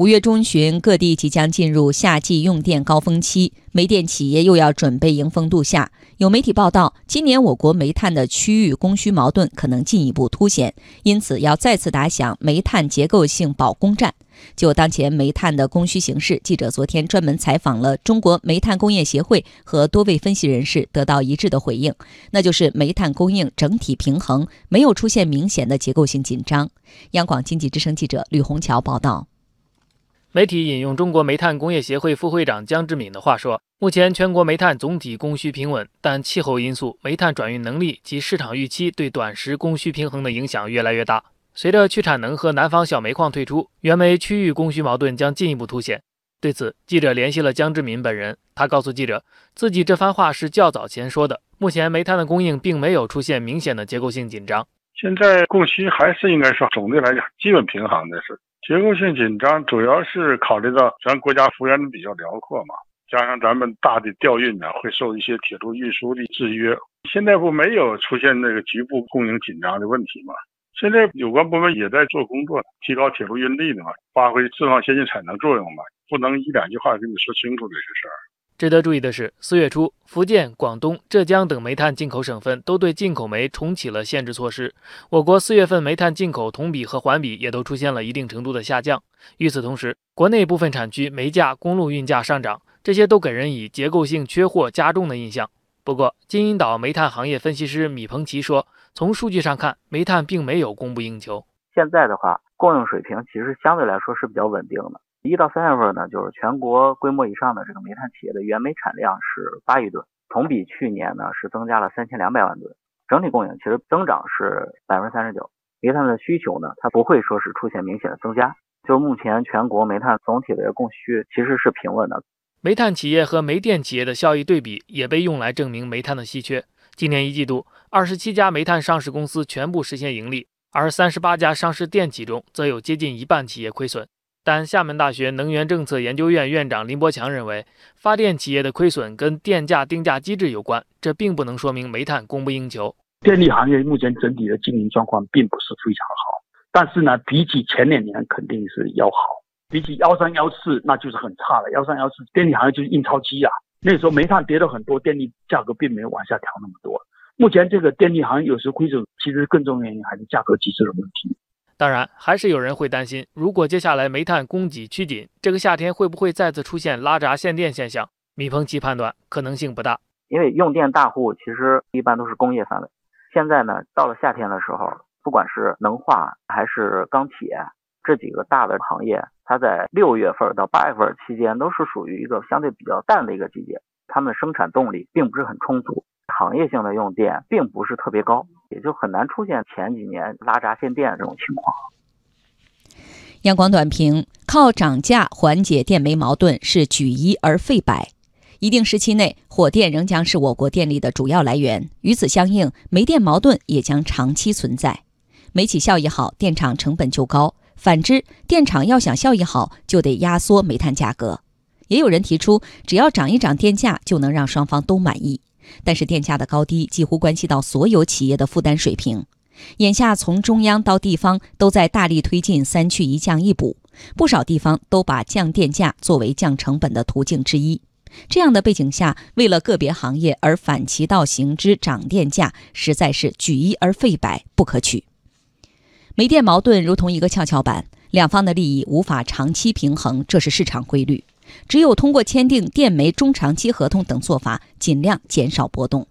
5月中旬，各地即将进入夏季用电高峰期，煤电企业又要准备迎风度夏。有媒体报道，今年我国煤炭的区域供需矛盾可能进一步凸显，因此要再次打响煤炭结构性保供战。就当前煤炭的供需形势，记者昨天专门采访了中国煤炭工业协会和多位分析人士，得到一致的回应，那就是煤炭供应整体平衡，没有出现明显的结构性紧张。央广经济之声记者吕红桥报道。媒体引用中国煤炭工业协会副会长姜志敏的话说，目前全国煤炭总体供需平稳，但气候因素、煤炭转运能力及市场预期对短时供需平衡的影响越来越大。随着去产能和南方小煤矿退出，原煤区域供需矛盾将进一步凸显。对此，记者联系了姜志敏本人，他告诉记者，自己这番话是较早前说的，目前煤炭的供应并没有出现明显的结构性紧张。现在供需还是应该说总的来讲基本平衡的事，结构性紧张主要是考虑到咱国家幅员比较辽阔嘛，加上咱们大的调运呢，会受一些铁路运输的制约。现在不没有出现那个局部供应紧张的问题嘛？现在有关部门也在做工作，提高铁路运力的嘛，发挥释放先进产能作用嘛，不能一两句话跟你说清楚这些事儿。值得注意的是，4月初，福建、广东、浙江等煤炭进口省份都对进口煤重启了限制措施。我国4月份煤炭进口同比和环比也都出现了一定程度的下降。与此同时，国内部分产区煤价、公路运价上涨，这些都给人以结构性缺货加重的印象。不过，金银岛煤炭行业分析师米鹏奇说，从数据上看，煤炭并没有供不应求。现在的话，供应水平其实相对来说是比较稳定的。1到3月份呢，就是全国规模以上的这个煤炭企业的原煤产量是8亿吨，同比去年呢是增加了3200万吨，整体供应其实增长是 39%， 煤炭的需求呢它不会说是出现明显的增加，就目前全国煤炭总体的供需其实是平稳的。煤炭企业和煤电企业的效益对比也被用来证明煤炭的稀缺。今年1季度，27家煤炭上市公司全部实现盈利，而38家上市电企中则有接近一半企业亏损。但厦门大学能源政策研究院院长林伯强认为，发电企业的亏损跟电价定价机制有关，这并不能说明煤炭供不应求。电力行业目前整体的经营状况并不是非常好，但是呢，比起前2年肯定是要好，比起1314那就是很差了。1314电力行业就是印钞机啊，那时候煤炭跌了很多，电力价格并没有往下调那么多。目前这个电力行业有时亏损，其实更重要原因还是价格机制的问题。当然，还是有人会担心，如果接下来煤炭供给趋紧，这个夏天会不会再次出现拉闸限电现象？米鹏奇判断可能性不大，因为用电大户其实一般都是工业范围。现在呢，到了夏天的时候，不管是能化还是钢铁这几个大的行业，它在6月份到8月份期间都是属于一个相对比较淡的一个季节，它们生产动力并不是很充足，行业性的用电并不是特别高，也就很难出现前几年拉闸限电这种情况。央广短评：靠涨价缓解电煤矛盾是举一而废百。一定时期内，火电仍将是我国电力的主要来源，与此相应，煤电矛盾也将长期存在。煤企效益好，电厂成本就高，反之，电厂要想效益好，就得压缩煤炭价格。也有人提出，只要涨一涨电价就能让双方都满意，但是电价的高低几乎关系到所有企业的负担水平。眼下从中央到地方都在大力推进3去1降1补，不少地方都把降电价作为降成本的途径之一。这样的背景下，为了个别行业而反其道行之涨电价，实在是举一而废百，不可取。煤电矛盾如同一个跷跷板，两方的利益无法长期平衡，这是市场规律。只有通过签订电煤中长期合同等做法，尽量减少波动。